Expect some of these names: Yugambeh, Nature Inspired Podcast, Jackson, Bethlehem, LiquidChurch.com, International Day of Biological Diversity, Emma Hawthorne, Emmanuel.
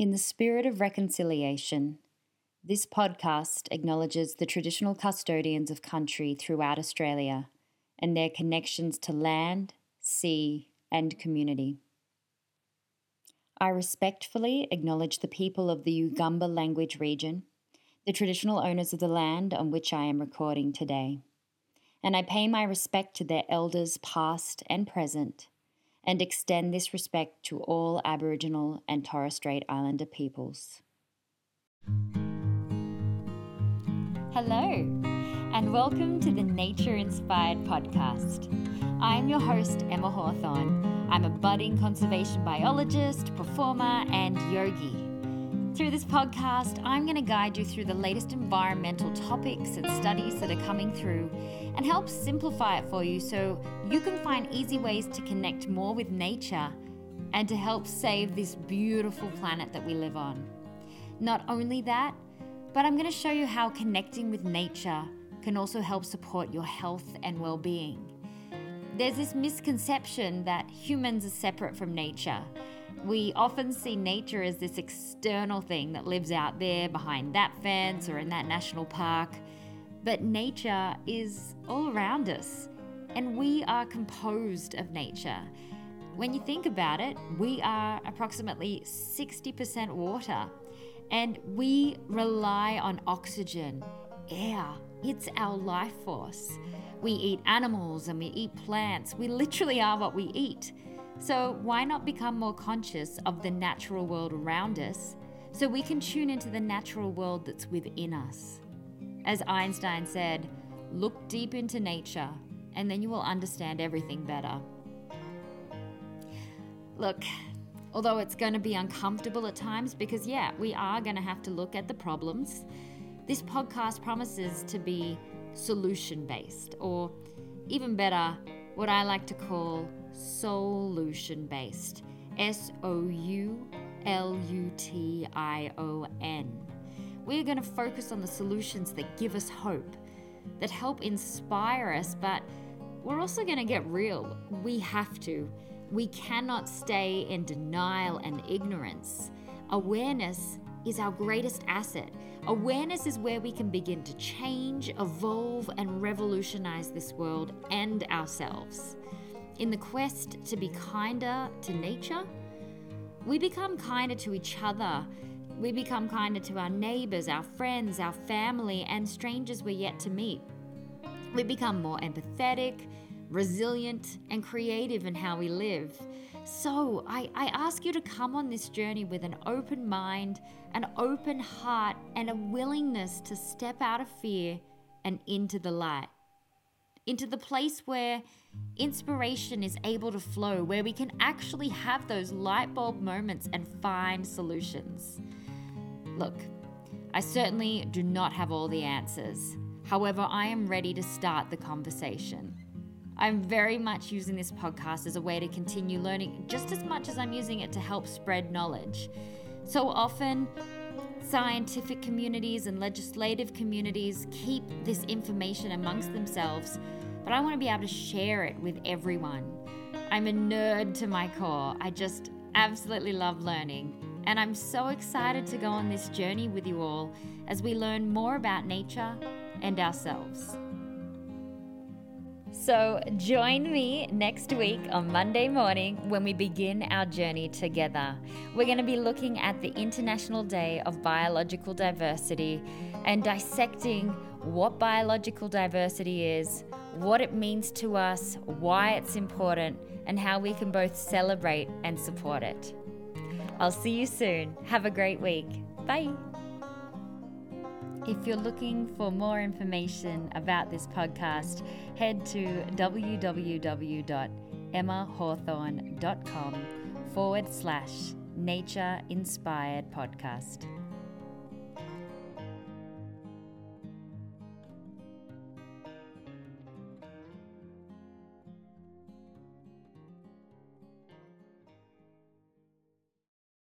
In the spirit of reconciliation, this podcast acknowledges the traditional custodians of country throughout Australia and their connections to land, sea, and community. I respectfully acknowledge the people of the Yugambeh language region, the traditional owners of the land on which I am recording today, and I pay my respect to their elders past and present, and extend this respect to all Aboriginal and Torres Strait Islander peoples. Hello, and welcome to the Nature Inspired Podcast. I'm your host, Emma Hawthorne. I'm a budding conservation biologist, performer, and yogi. Through this podcast, I'm going to guide you through the latest environmental topics and studies that are coming through and help simplify it for you so you can find easy ways to connect more with nature and to help save this beautiful planet that we live on. Not only that, but I'm going to show you how connecting with nature can also help support your health and well-being. There's this misconception that humans are separate from nature. We often see nature as this external thing that lives out there behind that fence or in that national park. But nature is all around us, and we are composed of nature. When you think about it, we are approximately 60% water. And we rely on oxygen, air. It's our life force. We eat animals and we eat plants. We literally are what we eat. So why not become more conscious of the natural world around us so we can tune into the natural world that's within us? As Einstein said, look deep into nature and then you will understand everything better. Look, although it's going to be uncomfortable at times because, we are going to have to look at the problems, this podcast promises to be solution-based, or even better, what I like to call solution-based, S-O-U-L-U-T-I-O-N. We're going to focus on the solutions that give us hope, that help inspire us, but we're also going to get real. We have to. We cannot stay in denial and ignorance. Awareness is our greatest asset. Awareness is where we can begin to change, evolve, and revolutionize this world and ourselves. In the quest to be kinder to nature, we become kinder to each other. We become kinder to our neighbors, our friends, our family, and strangers we're yet to meet. We become more empathetic, resilient, and creative in how we live. So I ask you to come on this journey with an open mind, an open heart, and a willingness to step out of fear and into the light, into the place where inspiration is able to flow, where we can actually have those light bulb moments and find solutions. Look, I certainly do not have all the answers. However, I am ready to start the conversation. I'm very much using this podcast as a way to continue learning just as much as I'm using it to help spread knowledge. So often, scientific communities and legislative communities keep this information amongst themselves, but I want to be able to share it with everyone. I'm a nerd to my core. I just absolutely love learning. And I'm so excited to go on this journey with you all as we learn more about nature and ourselves. So join me next week on Monday morning when we begin our journey together. We're going to be looking at the International Day of Biological Diversity and dissecting what biological diversity is, what it means to us, why it's important, and how we can both celebrate and support it. I'll see you soon. Have a great week. Bye. If you're looking for more information about this podcast, head to www.emmahawthorne.com/Nature Inspired Podcast.